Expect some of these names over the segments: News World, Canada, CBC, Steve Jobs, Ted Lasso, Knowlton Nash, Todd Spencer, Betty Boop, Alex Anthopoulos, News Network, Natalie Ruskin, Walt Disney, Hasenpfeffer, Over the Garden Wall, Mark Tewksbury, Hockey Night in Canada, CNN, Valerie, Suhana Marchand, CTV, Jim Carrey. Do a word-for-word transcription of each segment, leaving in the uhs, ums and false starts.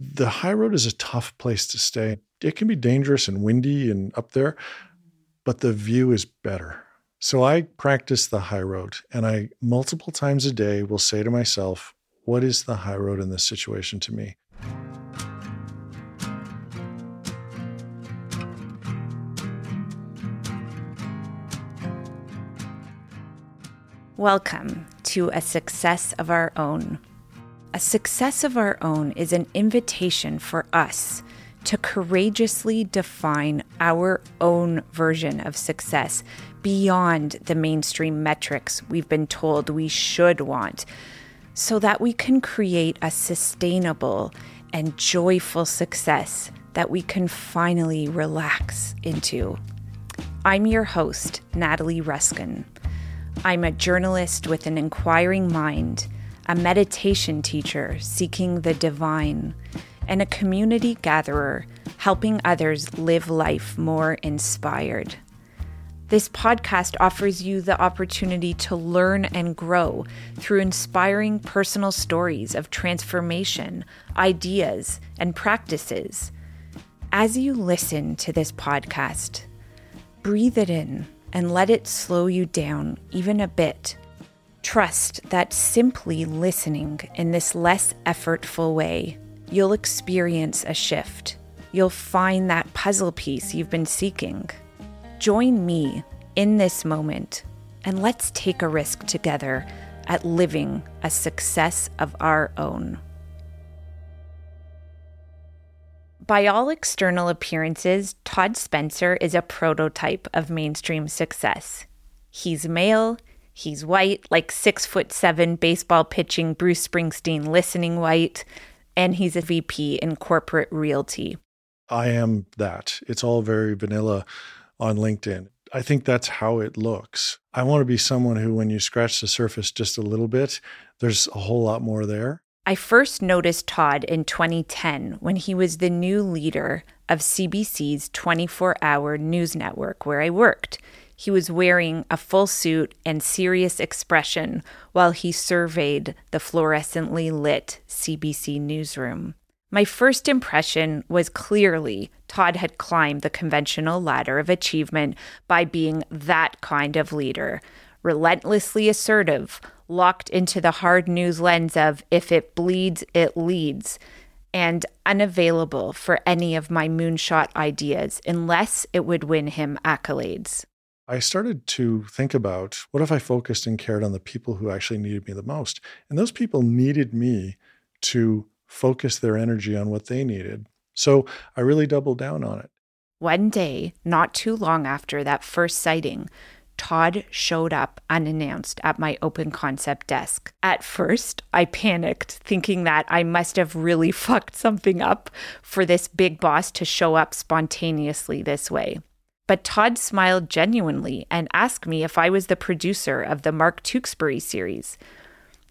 the high road is a tough place to stay. It can be dangerous and windy and up there, but the view is better. So I practice the high road, and I multiple times a day will say to myself, what is the high road in this situation to me? Welcome to A Success of Our Own. A Success of Our Own is an invitation for us to courageously define our own version of success beyond the mainstream metrics we've been told we should want, so that we can create a sustainable and joyful success that we can finally relax into. I'm your host, Natalie Ruskin. I'm a journalist with an inquiring mind, a meditation teacher seeking the divine, and a community gatherer helping others live life more inspired. This podcast offers you the opportunity to learn and grow through inspiring personal stories of transformation, ideas, and practices. As you listen to this podcast, breathe it in and let it slow you down even a bit. Trust that simply listening in this less effortful way, you'll experience a shift. You'll find that puzzle piece you've been seeking. Join me in this moment, and let's take a risk together at living a success of our own. By all external appearances, Todd Spencer is a prototype of mainstream success. He's male, he's white, like six foot seven baseball pitching Bruce Springsteen listening white, and he's a V P in corporate realty. I am that. It's all very vanilla on LinkedIn. I think that's how it looks. I want to be someone who, when you scratch the surface just a little bit, there's a whole lot more there. I first noticed Todd in twenty ten when he was the new leader of C B C's twenty-four hour news network where I worked. He was wearing a full suit and serious expression while he surveyed the fluorescently lit C B C newsroom. My first impression was clearly Todd had climbed the conventional ladder of achievement by being that kind of leader, relentlessly assertive, locked into the hard news lens of if it bleeds, it leads, and unavailable for any of my moonshot ideas unless it would win him accolades. I started to think about, what if I focused and cared on the people who actually needed me the most? And those people needed me to focus their energy on what they needed. So I really doubled down on it. One day, not too long after that first sighting, Todd showed up unannounced at my open concept desk. At first, I panicked, thinking that I must have really fucked something up for this big boss to show up spontaneously this way. But Todd smiled genuinely and asked me if I was the producer of the Mark Tewksbury series.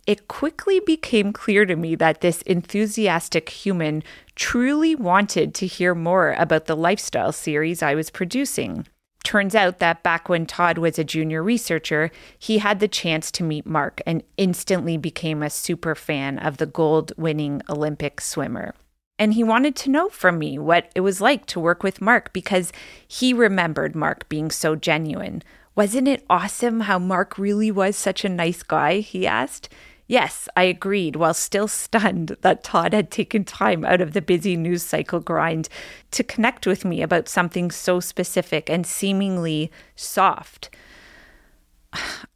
It quickly became clear to me that this enthusiastic human truly wanted to hear more about the lifestyle series I was producing. Turns out that back when Todd was a junior researcher, he had the chance to meet Mark and instantly became a super fan of the gold-winning Olympic swimmer. And he wanted to know from me what it was like to work with Mark because he remembered Mark being so genuine. Wasn't it awesome how Mark really was such a nice guy, he asked. Yes, I agreed, while still stunned that Todd had taken time out of the busy news cycle grind to connect with me about something so specific and seemingly soft.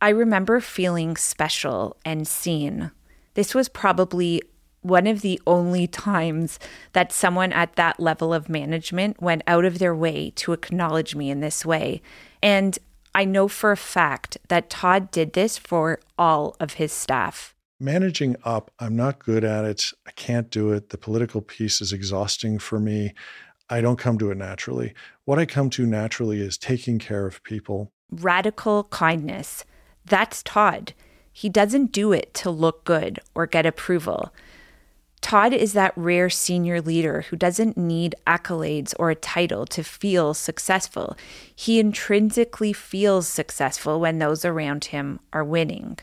I remember feeling special and seen. This was probably one of the only times that someone at that level of management went out of their way to acknowledge me in this way. And I know for a fact that Todd did this for all of his staff. Managing up, I'm not good at it. I can't do it. The political piece is exhausting for me. I don't come to it naturally. What I come to naturally is taking care of people. Radical kindness. That's Todd. He doesn't do it to look good or get approval. Todd is that rare senior leader who doesn't need accolades or a title to feel successful. He intrinsically feels successful when those around him are winning.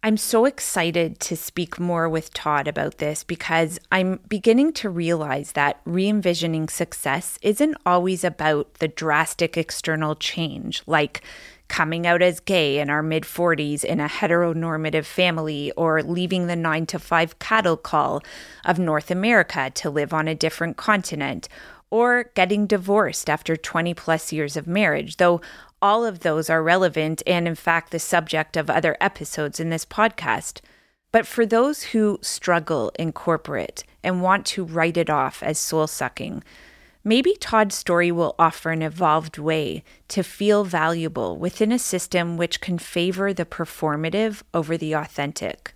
I I'm so excited to speak more with Todd about this because I'm beginning to realize that re-envisioning success isn't always about the drastic external change, like coming out as gay in our mid forties in a heteronormative family, or leaving the nine to five cattle call of North America to live on a different continent, or getting divorced after twenty plus years of marriage, though all of those are relevant and, in fact, the subject of other episodes in this podcast. But for those who struggle in corporate and want to write it off as soul-sucking, maybe Todd's story will offer an evolved way to feel valuable within a system which can favor the performative over the authentic.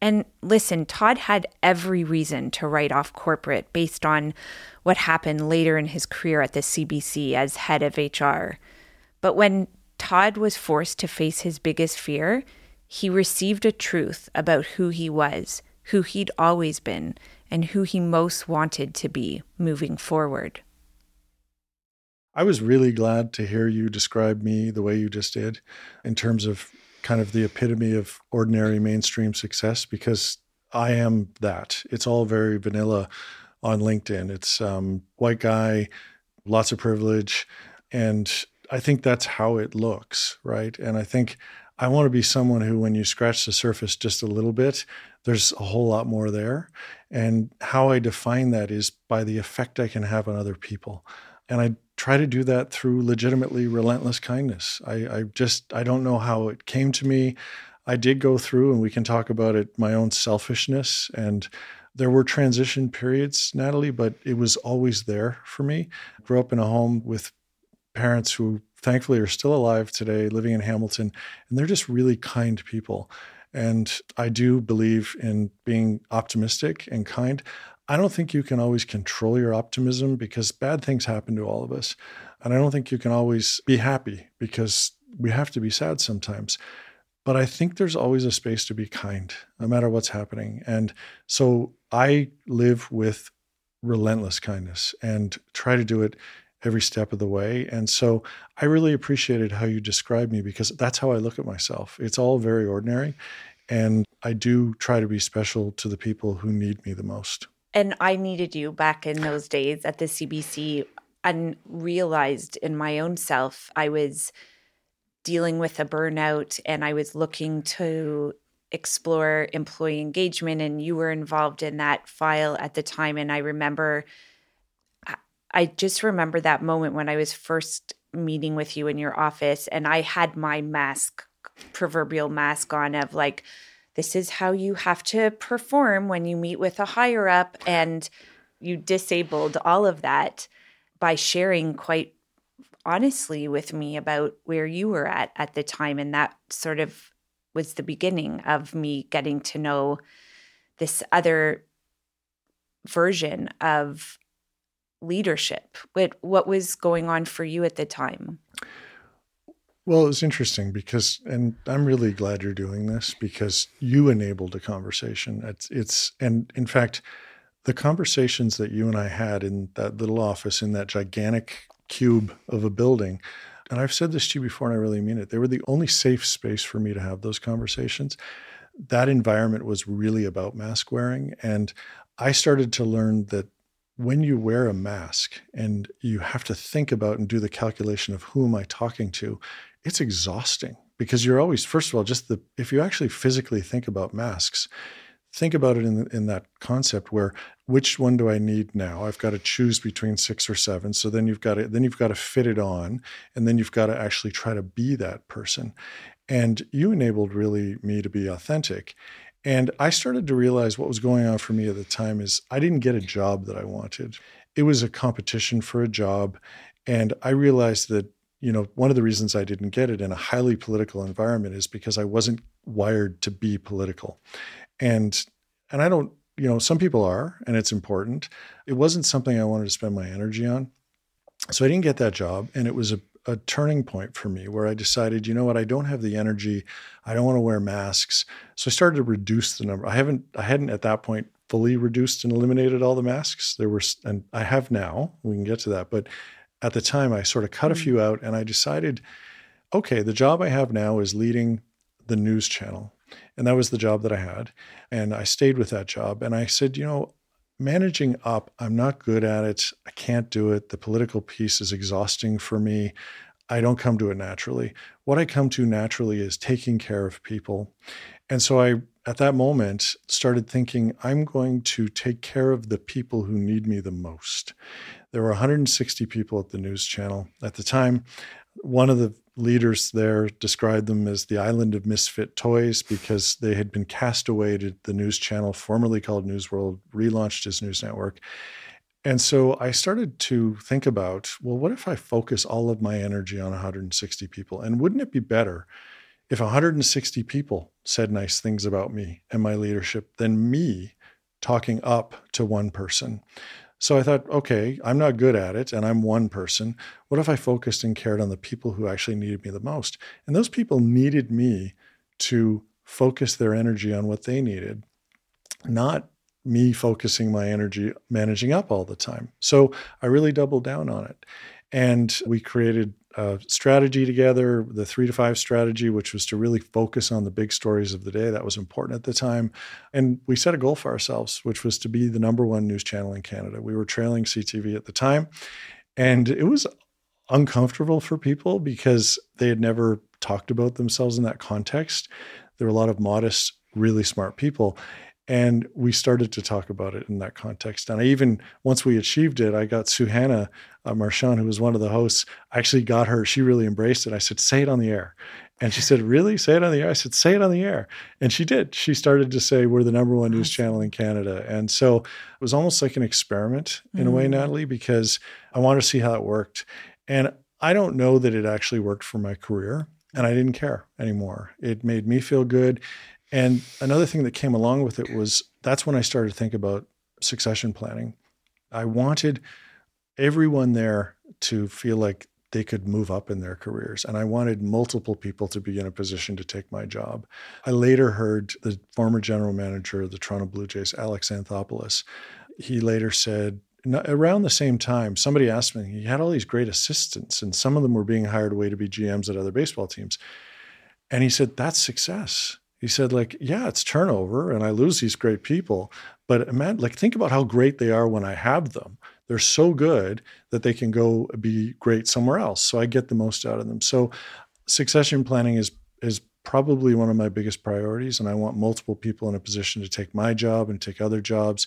And listen, Todd had every reason to write off corporate based on what happened later in his career at the C B C as head of H R. But when Todd was forced to face his biggest fear, he received a truth about who he was, who he'd always been, and who he most wanted to be moving forward. I was really glad to hear you describe me the way you just did, in terms of kind of the epitome of ordinary mainstream success, because I am that. It's all very vanilla on LinkedIn. It's um, white guy, lots of privilege, and I think that's how it looks, right? And I think I want to be someone who, when you scratch the surface just a little bit, there's a whole lot more there. And how I define that is by the effect I can have on other people. And I try to do that through legitimately relentless kindness. I, I just, I don't know how it came to me. I did go through, and we can talk about it, my own selfishness. And there were transition periods, Natalie, but it was always there for me. I grew up in a home with parents who thankfully are still alive today, living in Hamilton, and they're just really kind people. And I do believe in being optimistic and kind. I don't think you can always control your optimism, because bad things happen to all of us. And I don't think you can always be happy, because we have to be sad sometimes. But I think there's always a space to be kind, no matter what's happening. And so I live with relentless kindness and try to do it every step of the way. And so I really appreciated how you described me, because that's how I look at myself. It's all very ordinary. And I do try to be special to the people who need me the most. And I needed you back in those days at the C B C, and realized in my own self, I was dealing with a burnout and I was looking to explore employee engagement. And you were involved in that file at the time. And I remember I just remember that moment when I was first meeting with you in your office, and I had my mask, proverbial mask on, of like, this is how you have to perform when you meet with a higher up. And you disabled all of that by sharing quite honestly with me about where you were at at the time. And that sort of was the beginning of me getting to know this other version of leadership. What what was going on for you at the time? Well, it was interesting because, and I'm really glad you're doing this, because you enabled a conversation. It's, it's and in fact, the conversations that you and I had in that little office in that gigantic cube of a building, and I've said this to you before and I really mean it, they were the only safe space for me to have those conversations. That environment was really about mask wearing. And I started to learn that when you wear a mask and you have to think about and do the calculation of who am I talking to, it's exhausting, because you're always, first of all, just the, if you actually physically think about masks, think about it in, in that concept where, which one do I need now? I've got to choose between six or seven. So then you've got to, then you've got to fit it on, and then you've got to actually try to be that person. And you enabled really me to be authentic. And I started to realize what was going on for me at the time is I didn't get a job that I wanted. It was a competition for a job. And I realized that, you know, one of the reasons I didn't get it in a highly political environment is because I wasn't wired to be political. And, and I don't, you know, some people are, and it's important. It wasn't something I wanted to spend my energy on. So I didn't get that job. And it was a a turning point for me where I decided, you know what, I don't have the energy. I don't want to wear masks. So I started to reduce the number. I haven't, I hadn't at that point fully reduced and eliminated all the masks. There were, and I have now, we can get to that. But at the time I sort of cut a few out, and I decided, okay, the job I have now is leading the news channel. And that was the job that I had. And I stayed with that job. And I said, you know, managing up, I'm not good at it. I can't do it. The political piece is exhausting for me. I don't come to it naturally. What I come to naturally is taking care of people. And so I, at that moment, started thinking, I'm going to take care of the people who need me the most. There were one hundred sixty people at the news channel at the time. One of the leaders there described them as the island of misfit toys because they had been cast away to the news channel, formerly called News World, relaunched as News Network. And so I started to think about, well, what if I focus all of my energy on one hundred sixty people? And wouldn't it be better if one hundred sixty people said nice things about me and my leadership than me talking up to one person? So I thought, okay, I'm not good at it and I'm one person. What if I focused and cared on the people who actually needed me the most? And those people needed me to focus their energy on what they needed, not me focusing my energy managing up all the time. So I really doubled down on it. And we created a strategy together, the three to five strategy, which was to really focus on the big stories of the day. That was important at the time. And we set a goal for ourselves, which was to be the number one news channel in Canada. We were trailing C T V at the time. And it was uncomfortable for people because they had never talked about themselves in that context. There were a lot of modest, really smart people. And we started to talk about it in that context. And I even, once we achieved it, I got Suhana uh, Marchand, who was one of the hosts, I actually got her. She really embraced it. I said, say it on the air. And she said, really? Say it on the air? I said, say it on the air. And she did. She started to say, we're the number one news channel in Canada. And so it was almost like an experiment in mm-hmm. a way, Natalie, because I wanted to see how it worked. And I don't know that it actually worked for my career. And I didn't care anymore. It made me feel good. And another thing that came along with it was that's when I started to think about succession planning. I wanted everyone there to feel like they could move up in their careers. And I wanted multiple people to be in a position to take my job. I later heard the former general manager of the Toronto Blue Jays, Alex Anthopoulos, he later said, around the same time, somebody asked me, he had all these great assistants and some of them were being hired away to be G Ms at other baseball teams. And he said, that's success. He said, like, yeah, it's turnover and I lose these great people, but imagine, like, think about how great they are when I have them. They're so good that they can go be great somewhere else. So I get the most out of them. So succession planning is is probably one of my biggest priorities. And I want multiple people in a position to take my job and take other jobs.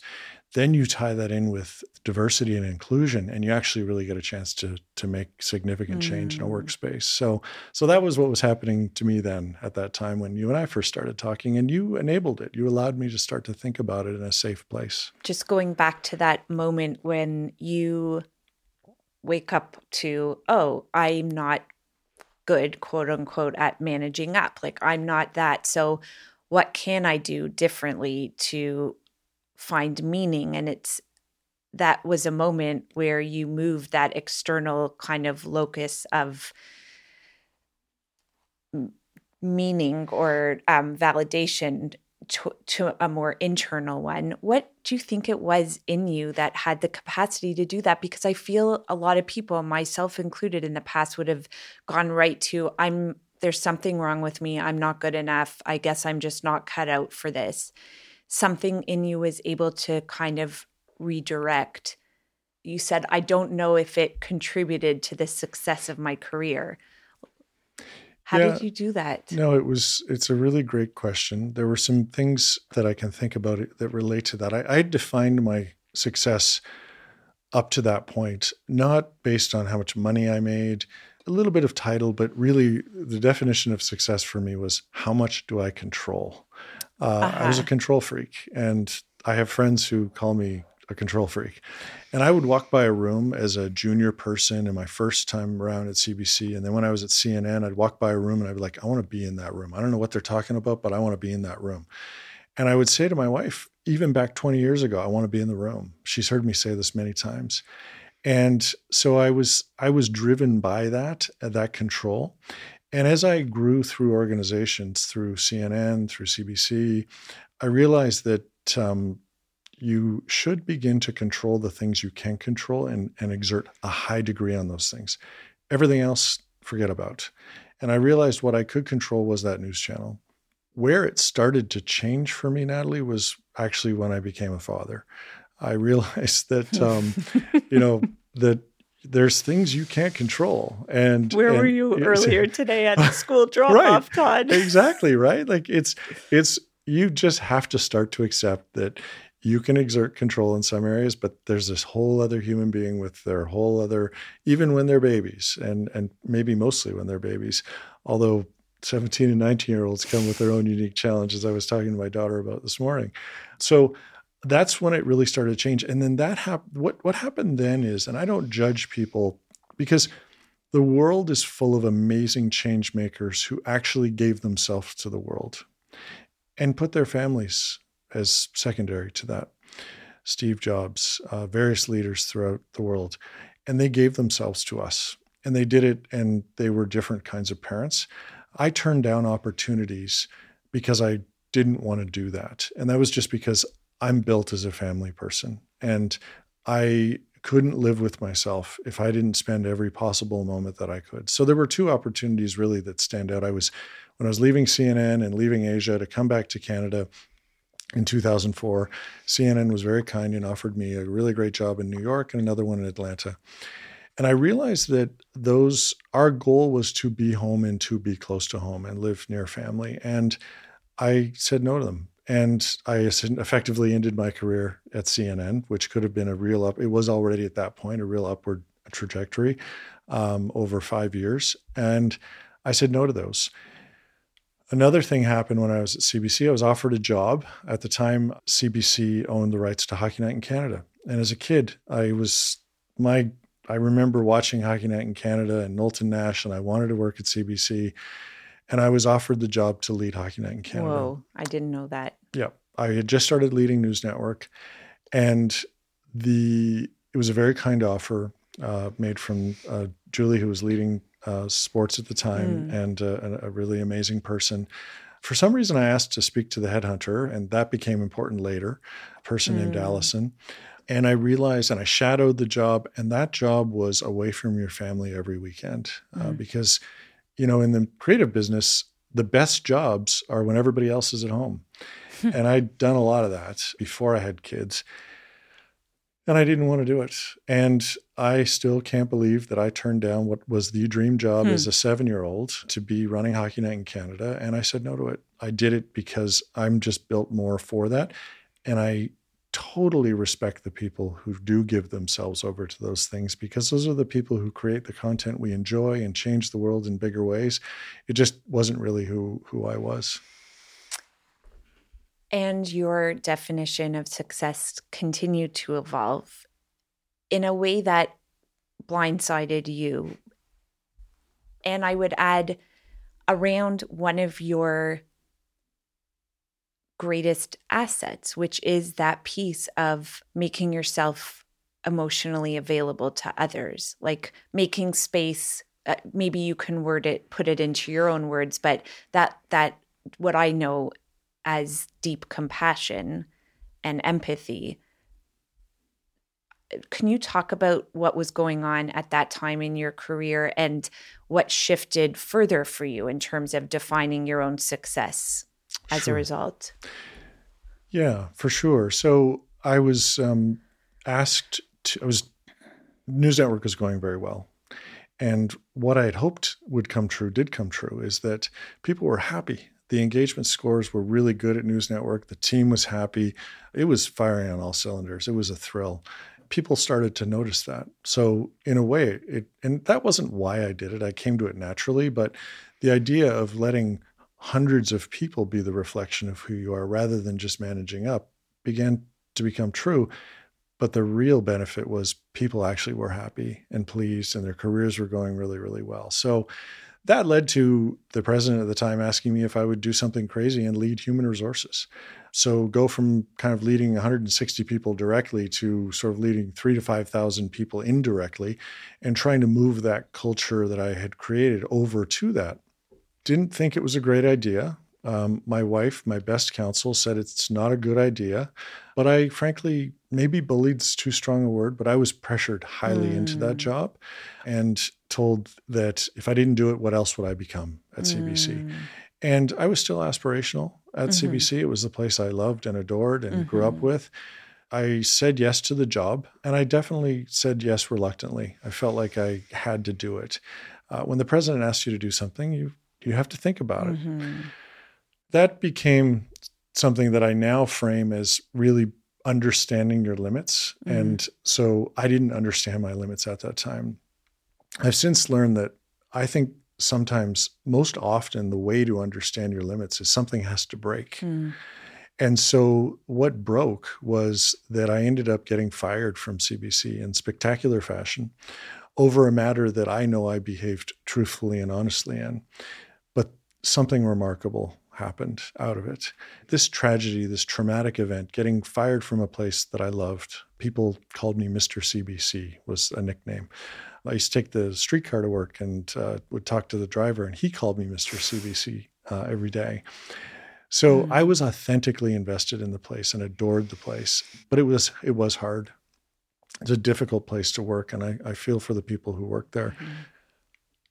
Then you tie that in with diversity and inclusion, and you actually really get a chance to to make significant change mm. in a workspace. So so that was what was happening to me then at that time when you and I first started talking, and you enabled it. You allowed me to start to think about it in a safe place. Just going back to that moment when you wake up to, oh, I'm not good, quote unquote, at managing up. Like, I'm not that. So what can I do differently to find meaning? And it's that was a moment where you moved that external kind of locus of meaning or um, validation to, to a more internal one. What do you think it was in you that had the capacity to do that? Because I feel a lot of people, myself included in the past, would have gone right to, I'm, there's something wrong with me. I'm not good enough. I guess I'm just not cut out for this. Something in you is able to kind of redirect. You said, I don't know if it contributed to the success of my career. How yeah, did you do that? No, it was, it's a really great question. There were some things that I can think about it that relate to that. I, I defined my success up to that point, not based on how much money I made, a little bit of title, but really the definition of success for me was how much do I control? Uh, uh-huh. I was a control freak, and I have friends who call me a control freak. And I would walk by a room as a junior person in my first time around at C B C. And then when I was at C N N, I'd walk by a room and I'd be like, I want to be in that room. I don't know what they're talking about, but I want to be in that room. And I would say to my wife, even back twenty years ago, I want to be in the room. She's heard me say this many times. And so I was, I was driven by that, that control. And as I grew through organizations, through C N N, through C B C, I realized that um, you should begin to control the things you can control and, and exert a high degree on those things. Everything else, forget about. And I realized what I could control was that news channel. Where it started to change for me, Natalie, was actually when I became a father. I realized that, um, you know, that there's things you can't control. And where and, were you yeah, earlier today at the school drop-off, right, Todd? Exactly, right? Like it's it's you just have to start to accept that you can exert control in some areas, but there's this whole other human being with their whole other, even when they're babies, and and maybe mostly when they're babies, although seventeen and nineteen-year-olds come with their own unique challenges I was talking to my daughter about this morning. So that's when it really started to change. And then that hap- what, what happened then is, and I don't judge people because the world is full of amazing change makers who actually gave themselves to the world and put their families as secondary to that. Steve Jobs, uh, various leaders throughout the world, and they gave themselves to us. And they did it, and they were different kinds of parents. I turned down opportunities because I didn't want to do that. And that was just because I'm built as a family person. And I couldn't live with myself if I didn't spend every possible moment that I could. So there were two opportunities really that stand out. I was, when I was leaving C N N and leaving Asia to come back to Canada in two thousand four, C N N was very kind and offered me a really great job in New York and another one in Atlanta. And I realized that those, our goal was to be home and to be close to home and live near family. And I said no to them. And I effectively ended my career at C N N, which could have been a real up. It was already at that point, a real upward trajectory um, over five years. And I said no to those. Another thing happened when I was at C B C. I was offered a job. At the time, C B C owned the rights to Hockey Night in Canada. And as a kid, I was, my I remember watching Hockey Night in Canada and Knowlton Nash, and I wanted to work at C B C, and I was offered the job to lead Hockey Night in Canada. Whoa, I didn't know that. Yeah. I had just started leading News Network, and the it was a very kind offer uh, made from uh, Julie, who was leading uh, sports at the time, mm. and uh, a really amazing person. For some reason, I asked to speak to the headhunter, and that became important later, a person mm. named Allison. And I realized, and I shadowed the job, and that job was away from your family every weekend. Mm. Uh, because, you know, in the creative business, the best jobs are when everybody else is at home. And I'd done a lot of that before I had kids. And I didn't want to do it. And I still can't believe that I turned down what was the dream job mm. as a seven-year-old to be running Hockey Night in Canada. And I said no to it. I did it because I'm just built more for that. And I totally respect the people who do give themselves over to those things, because those are the people who create the content we enjoy and change the world in bigger ways. It just wasn't really who who I was. And your definition of success continued to evolve in a way that blindsided you. And I would add, around one of your greatest assets, which is that piece of making yourself emotionally available to others, like making space, uh, maybe you can word it, put it into your own words, but that that what I know as deep compassion and empathy. Can you talk about what was going on at that time in your career and what shifted further for you in terms of defining your own success as sure. a result? Yeah, for sure. So I was um, asked to, I was, News Network was going very well. And what I had hoped would come true did come true, is that people were happy. The engagement scores were really good at News Network. The team was happy. It was firing on all cylinders. It was a thrill. People started to notice that. So in a way, it and that wasn't why I did it. I came to it naturally. But the idea of letting hundreds of people be the reflection of who you are rather than just managing up began to become true. But the real benefit was people actually were happy and pleased, and their careers were going really, really well. So that led to the president at the time asking me if I would do something crazy and lead human resources. So go from kind of leading one hundred sixty people directly to sort of leading three to five thousand people indirectly, and trying to move that culture that I had created over to that. Didn't think it was a great idea. Um, my wife, my best counsel, said it's not a good idea. But I frankly, maybe bullied's too strong a word, but I was pressured highly mm. into that job, and told that if I didn't do it, what else would I become at C B C? Mm. And I was still aspirational at mm-hmm. C B C. It was the place I loved and adored and mm-hmm. grew up with. I said yes to the job, and I definitely said yes reluctantly. I felt like I had to do it. Uh, when the president asks you to do something, you you have to think about it. Mm-hmm. That became something that I now frame as really understanding your limits. Mm-hmm. And so I didn't understand my limits at that time. I've since learned that I think sometimes, most often, the way to understand your limits is something has to break. Mm. And so what broke was that I ended up getting fired from C B C in spectacular fashion over a matter that I know I behaved truthfully and honestly in. But something remarkable happened out of it. This tragedy, this traumatic event, getting fired from a place that I loved. People called me Mister C B C, was a nickname. I used to take the streetcar to work and uh, would talk to the driver, and he called me Mister C B C uh, every day. So mm. I was authentically invested in the place and adored the place, but it was it was hard. It's a difficult place to work, and I, I feel for the people who work there. Mm.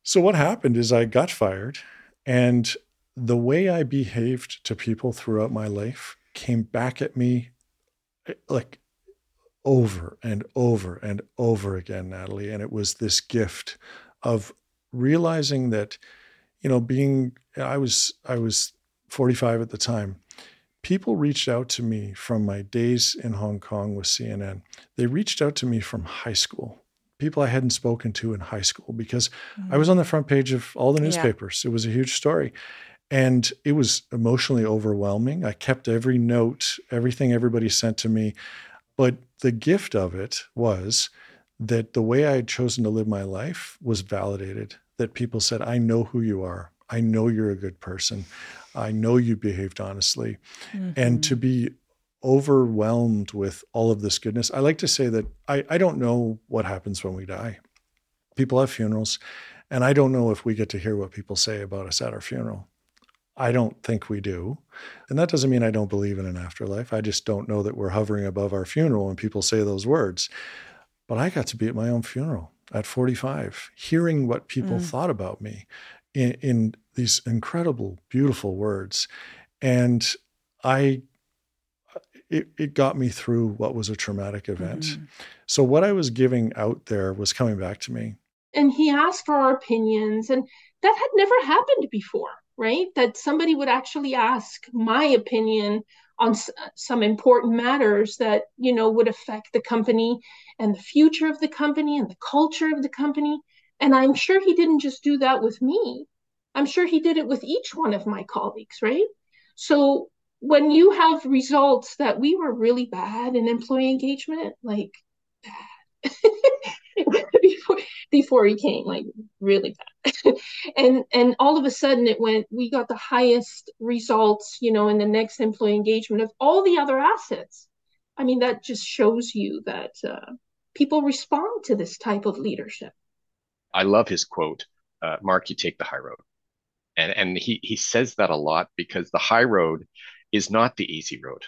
So what happened is I got fired, and the way I behaved to people throughout my life came back at me like over and over and over again, Natalie. And it was this gift of realizing that, you know, being, I was, I was forty-five at the time. People reached out to me from my days in Hong Kong with C N N. They reached out to me from high school, people I hadn't spoken to in high school, because mm-hmm. I was on the front page of all the newspapers. Yeah. It was a huge story. And it was emotionally overwhelming. I kept every note, everything everybody sent to me. But the gift of it was that the way I had chosen to live my life was validated, that people said, I know who you are. I know you're a good person. I know you behaved honestly. Mm-hmm. And to be overwhelmed with all of this goodness. I like to say that I, I don't know what happens when we die. People have funerals, and I don't know if we get to hear what people say about us at our funeral. I don't think we do. And that doesn't mean I don't believe in an afterlife. I just don't know that we're hovering above our funeral when people say those words. But I got to be at my own funeral at forty-five, hearing what people mm. thought about me in, in these incredible, beautiful words. And I It, it got me through what was a traumatic event. Mm-hmm. So what I was giving out there was coming back to me. And he asked for our opinions, and that had never happened before, right? That somebody would actually ask my opinion on s- some important matters that, you know, would affect the company and the future of the company and the culture of the company. And I'm sure he didn't just do that with me. I'm sure he did it with each one of my colleagues, right? So when you have results that we were really bad in employee engagement, like bad, before, before he came, like really bad. and and all of a sudden it went, we got the highest results, you know, in the next employee engagement of all the other assets. I mean, that just shows you that uh, people respond to this type of leadership. I love his quote, uh, Mark, you take the high road. And and he he says that a lot, because the high road is not the easy road.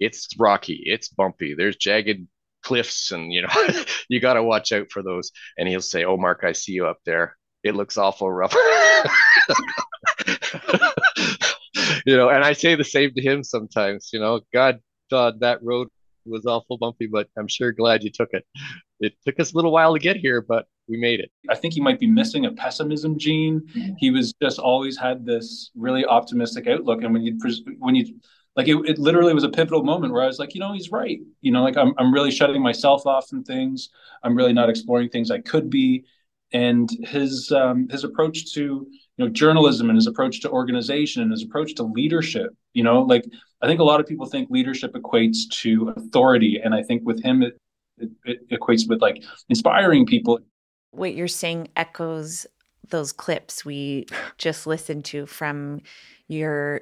It's rocky, it's bumpy, there's jagged cliffs, and you know, you got to watch out for those. And he'll say, oh, Mark, I see you up there. It looks awful rough. You know, and I say the same to him sometimes, you know, God, Todd, that road was awful bumpy, but I'm sure glad you took it. It took us a little while to get here, but we made it. I think he might be missing a pessimism gene. Mm-hmm. He was just always had this really optimistic outlook. And when you, when you, like, it, it literally was a pivotal moment where I was like, you know, he's right. You know, like I'm, I'm really shutting myself off from things. I'm really not exploring things I could be. And his, um, his approach to, you know, journalism and his approach to organization and his approach to leadership, you know, like I think a lot of people think leadership equates to authority. And I think with him, it, it, it equates with like inspiring people. What you're saying echoes those clips we just listened to from your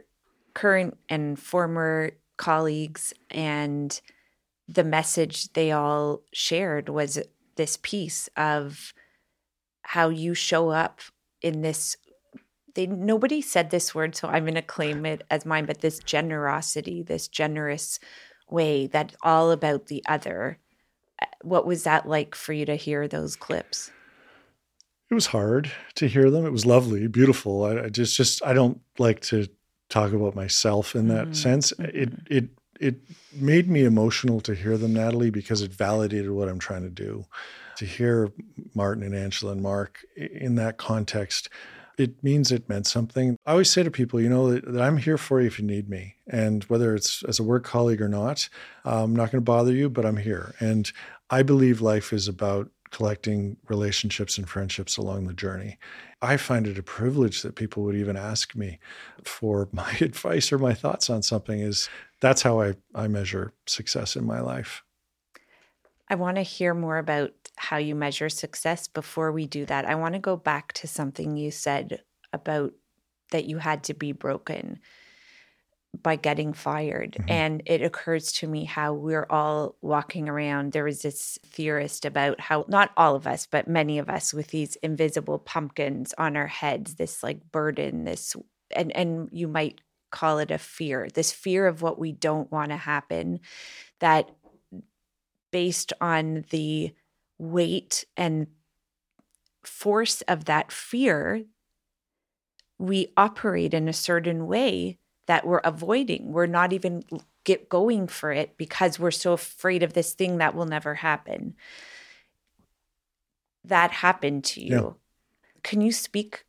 current and former colleagues, and the message they all shared was this piece of how you show up in this – they nobody said this word, so I'm going to claim it as mine, but this generosity, this generous way that's all about the other. What was that like for you to hear those clips? It was hard to hear them. It was lovely, beautiful. I, I just, just, I don't like to talk about myself in that mm-hmm. sense. It, it, it made me emotional to hear them, Natalie, because it validated what I'm trying to do. To hear Martin and Angela and Mark in that context, it means it meant something. I always say to people, you know, that, that I'm here for you if you need me. And whether it's as a work colleague or not, I'm not going to bother you, but I'm here. And I believe life is about collecting relationships and friendships along the journey. I find it a privilege that people would even ask me for my advice or my thoughts on something. Is that's how I, I measure success in my life. I want to hear more about how you measure success. Before we do that, I want to go back to something you said about that you had to be broken by getting fired. Mm-hmm. And it occurs to me how we're all walking around. There was this theorist about how not all of us, but many of us with these invisible pumpkins on our heads, this like burden, this, and, and you might call it a fear, this fear of what we don't want to happen, that based on the weight and force of that fear, we operate in a certain way that we're avoiding. We're not even get going for it because we're so afraid of this thing that will never happen. That happened to you. Yeah. Can you speak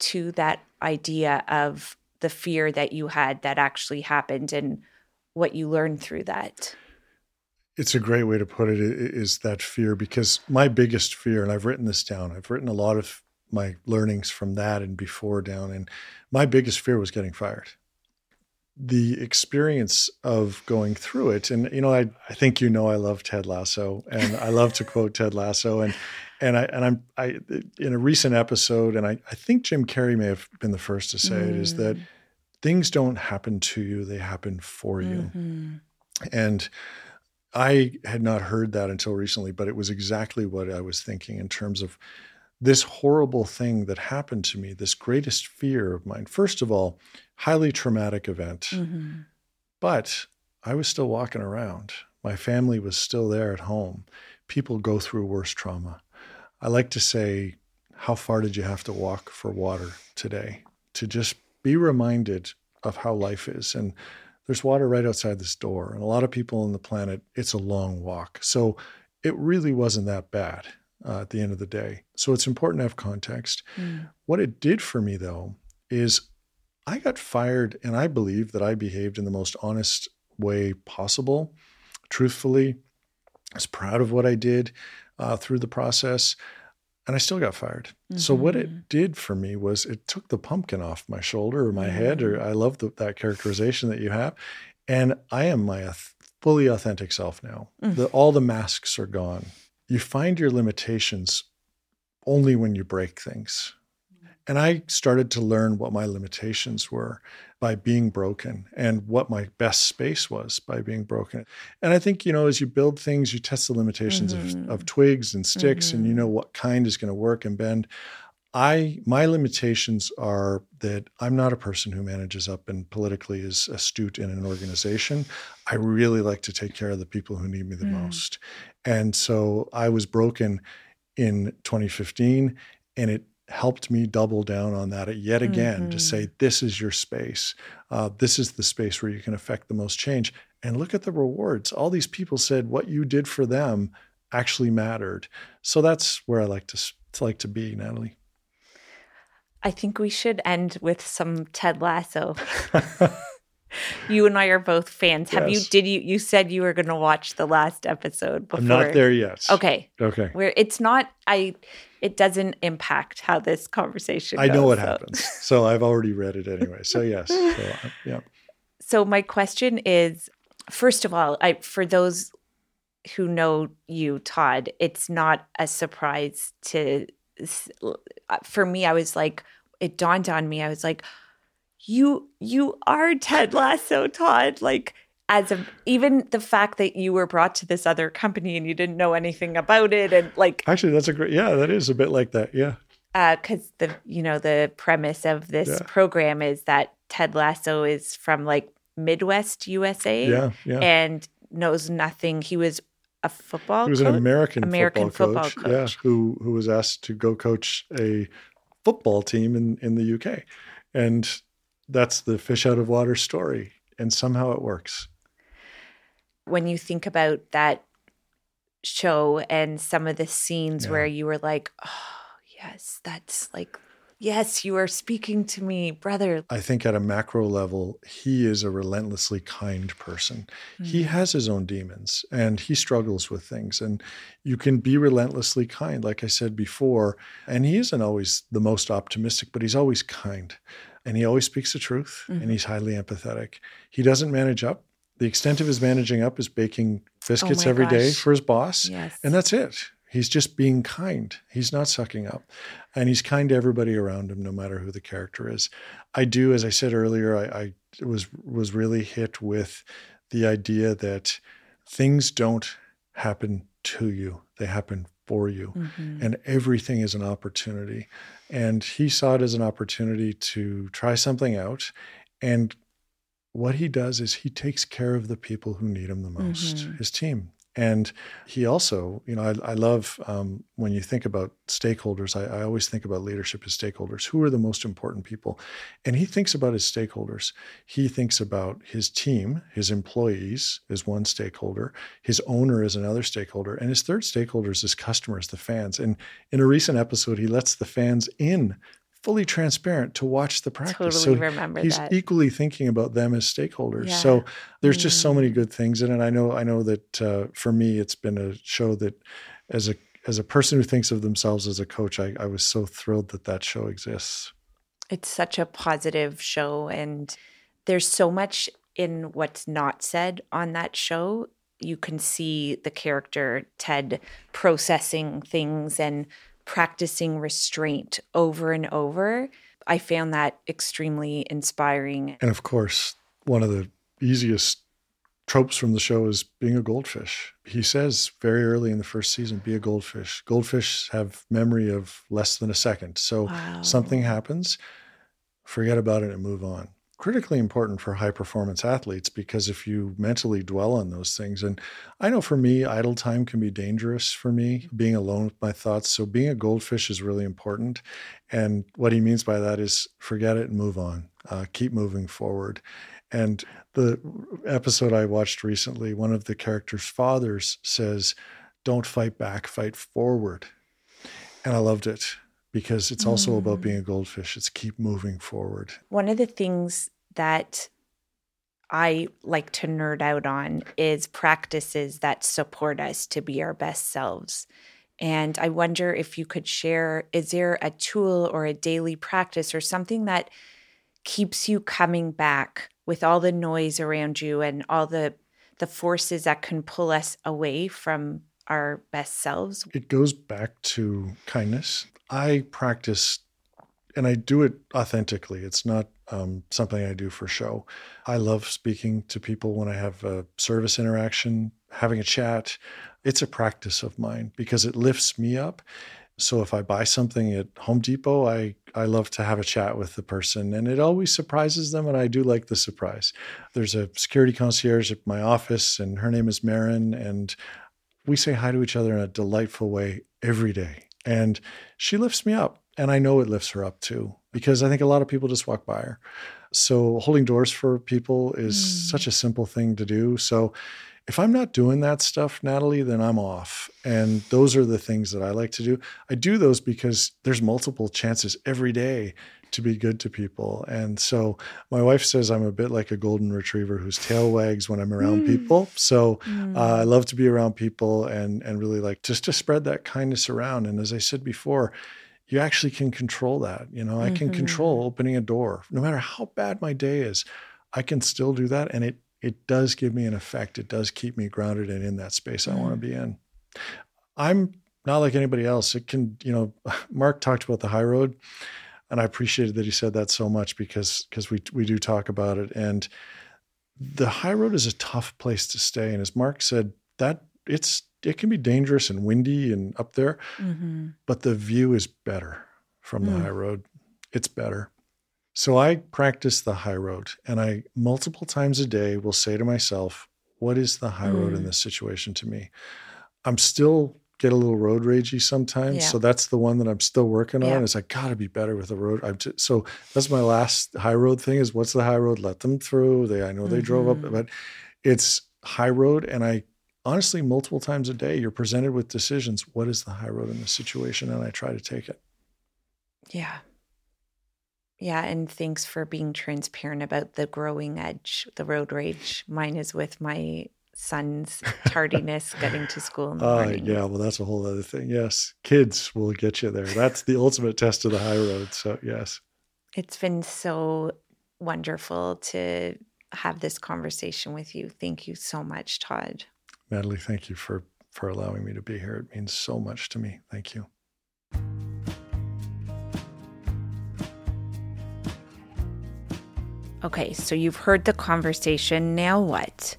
to that idea of the fear that you had that actually happened and what you learned through that? It's a great way to put it, is that fear, because my biggest fear, and I've written this down, I've written a lot of my learnings from that and before down, and my biggest fear was getting fired. The experience of going through it. And, you know, I, I think, you know, I love Ted Lasso, and I love to quote Ted Lasso, and, and I, and I'm, I, in a recent episode, and I, I think Jim Carrey may have been the first to say mm. it, is that things don't happen to you. They happen for you. Mm-hmm. And I had not heard that until recently, but it was exactly what I was thinking in terms of this horrible thing that happened to me, this greatest fear of mine. First of all, highly traumatic event, mm-hmm. but I was still walking around. My family was still there at home. People go through worse trauma. I like to say, how far did you have to walk for water today? To just be reminded of how life is. And there's water right outside this door. And a lot of people on the planet, it's a long walk. So it really wasn't that bad. Uh, at the end of the day. So it's important to have context. Mm. What it did for me, though, is I got fired, and I believe that I behaved in the most honest way possible, truthfully. I was proud of what I did uh, through the process, and I still got fired. Mm-hmm. So what it did for me was it took the pumpkin off my shoulder or my mm-hmm. head, or I love the, that characterization that you have. And I am my fully authentic self now. Mm. The, all the masks are gone. You find your limitations only when you break things. And I started to learn what my limitations were by being broken, and what my best space was by being broken. And I think, you know, as you build things, you test the limitations mm-hmm. of, of twigs and sticks, mm-hmm. and you know what kind is going to work and bend. I, my limitations are that I'm not a person who manages up and politically is astute in an organization. I really like to take care of the people who need me the mm. most. And so I was broken in twenty fifteen, and it helped me double down on that yet again mm-hmm. to say, this is your space. Uh, this is the space where you can affect the most change. And look at the rewards. All these people said what you did for them actually mattered. So that's where I like to, to like to be, Natalie. I think we should end with some Ted Lasso. You and I are both fans. Have yes. you? Did you? You said you were going to watch the last episode. Before. I'm not there yet. Okay. Okay. Where it's not. I. It doesn't impact how this conversation. I goes, know what so. happens, so I've already read it anyway. So yes. So, yeah. So my question is, first of all, I, for those who know you, Todd, it's not a surprise to. For me, I was like, it dawned on me. I was like, you, you are Ted Lasso, Todd. Like, as a, even the fact that you were brought to this other company and you didn't know anything about it, and like, actually, that's a great, yeah, that is a bit like that, yeah. Because uh, the, you know, the premise of this yeah. program is that Ted Lasso is from like Midwest U S A, yeah, yeah. and knows nothing. He was a football coach? He was an American, American football, football coach, coach. Yeah, who, who was asked to go coach a football team in, in the U K. And that's the fish out of water story. And somehow it works. When you think about that show and some of the scenes yeah. where you were like, oh, yes, that's like, yes, you are speaking to me, brother. I think at a macro level, he is a relentlessly kind person. Mm-hmm. He has his own demons and he struggles with things. And you can be relentlessly kind, like I said before. And he isn't always the most optimistic, but he's always kind. And he always speaks the truth mm-hmm. and he's highly empathetic. He doesn't manage up. The extent of his managing up is baking biscuits oh every gosh. day for his boss. Yes. And that's it. He's just being kind. He's not sucking up. And he's kind to everybody around him, no matter who the character is. I do, as I said earlier, I, I was was really hit with the idea that things don't happen to you. They happen for you. Mm-hmm. And everything is an opportunity. And he saw it as an opportunity to try something out. And what he does is he takes care of the people who need him the most, mm-hmm. his team. And he also, you know, I, I love um, when you think about stakeholders, I, I always think about leadership as stakeholders. Who are the most important people? And he thinks about his stakeholders. He thinks about his team, his employees is one stakeholder, his owner is another stakeholder, and his third stakeholder is his customers, the fans. And in a recent episode, he lets the fans in fully transparent to watch the practice. Totally so remember he's that. Equally thinking about them as stakeholders. Yeah. So there's mm. just so many good things in it. I know I know that uh, for me, it's been a show that as a as a person who thinks of themselves as a coach, I, I was so thrilled that that show exists. It's such a positive show. And there's so much in what's not said on that show. You can see the character Ted processing things and practicing restraint over and over. I found that extremely inspiring. And of course, one of the easiest tropes from the show is being a goldfish. He says very early in the first season, be a goldfish. Goldfish have memory of less than a second. So wow. something happens, forget about it and move on. Critically important for high performance athletes, because if you mentally dwell on those things, and I know for me, idle time can be dangerous for me, being alone with my thoughts. So being a goldfish is really important. And what he means by that is forget it and move on, uh, keep moving forward. And the episode I watched recently, one of the characters' fathers says, don't fight back, fight forward. And I loved it, because it's also mm. about being a goldfish. It's keep moving forward. One of the things that I like to nerd out on is practices that support us to be our best selves. And I wonder if you could share, is there a tool or a daily practice or something that keeps you coming back with all the noise around you and all the, the forces that can pull us away from our best selves? It goes back to kindness. I practice, and I do it authentically. It's not um, something I do for show. I love speaking to people when I have a service interaction, having a chat. It's a practice of mine because it lifts me up. So if I buy something at Home Depot, I, I love to have a chat with the person, and it always surprises them, and I do like the surprise. There's a security concierge at my office, and her name is Marin, and we say hi to each other in a delightful way every day. And she lifts me up, and I know it lifts her up too, because I think a lot of people just walk by her. So holding doors for people is mm. such a simple thing to do. So if I'm not doing that stuff, Natalie, then I'm off. And those are the things that I like to do. I do those because there's multiple chances every day to be good to people. And so my wife says I'm a bit like a golden retriever whose tail wags when I'm around mm. people. So mm. uh, I love to be around people and and really like just to spread that kindness around. And as I said before, you actually can control that. You know, mm-hmm. I can control opening a door. No matter how bad my day is, I can still do that. And it it does give me an effect. It does keep me grounded and in that space mm. I want to be in. I'm not like anybody else. It can, you know, Mark talked about the high road. And I appreciated that he said that so much because because we we do talk about it. And the high road is a tough place to stay. And as Mark said, that it's it can be dangerous and windy and up there, mm-hmm. but the view is better from mm. the high road. It's better. So I practice the high road, and I multiple times a day will say to myself, what is the high mm. road in this situation to me? I'm still get a little road ragey sometimes. Yeah. So that's the one that I'm still working on. Yeah. Is I got to be better with the road. I'm just, so that's my last high road thing is what's the high road? Let them through. They, I know they mm-hmm. drove up, but it's high road. And I honestly, multiple times a day, you're presented with decisions. What is the high road in this situation? And I try to take it. Yeah. Yeah. And thanks for being transparent about the growing edge, the road rage. Mine is with my son's tardiness getting to school in the uh, morning. Yeah, well, that's a whole other thing. Yes, kids will get you there. That's the ultimate test of the high road. So, yes. It's been so wonderful to have this conversation with you. Thank you so much, Todd. Natalie, thank you for, for allowing me to be here. It means so much to me. Thank you. Okay, so you've heard the conversation. Now what?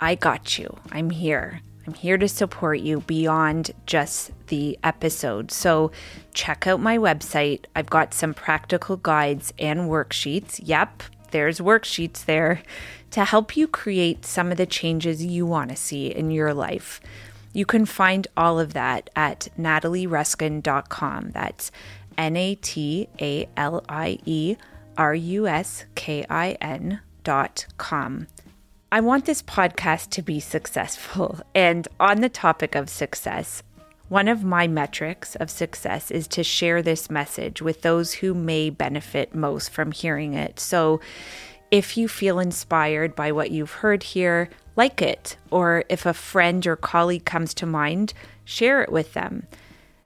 I got you. I'm here. I'm here to support you beyond just the episode. So check out my website. I've got some practical guides and worksheets. Yep, there's worksheets there to help you create some of the changes you want to see in your life. You can find all of that at natalie ruskin dot com. That's N A T A L I E R U S K I N dot com. I want this podcast to be successful. And on the topic of success, one of my metrics of success is to share this message with those who may benefit most from hearing it. So if you feel inspired by what you've heard here, like it, or if a friend or colleague comes to mind, share it with them.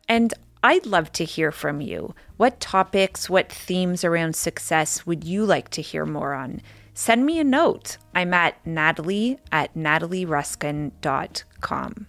And I'd love to hear from you. What topics, what themes around success would you like to hear more on? Send me a note. I'm at Natalie at natalie ruskin dot com.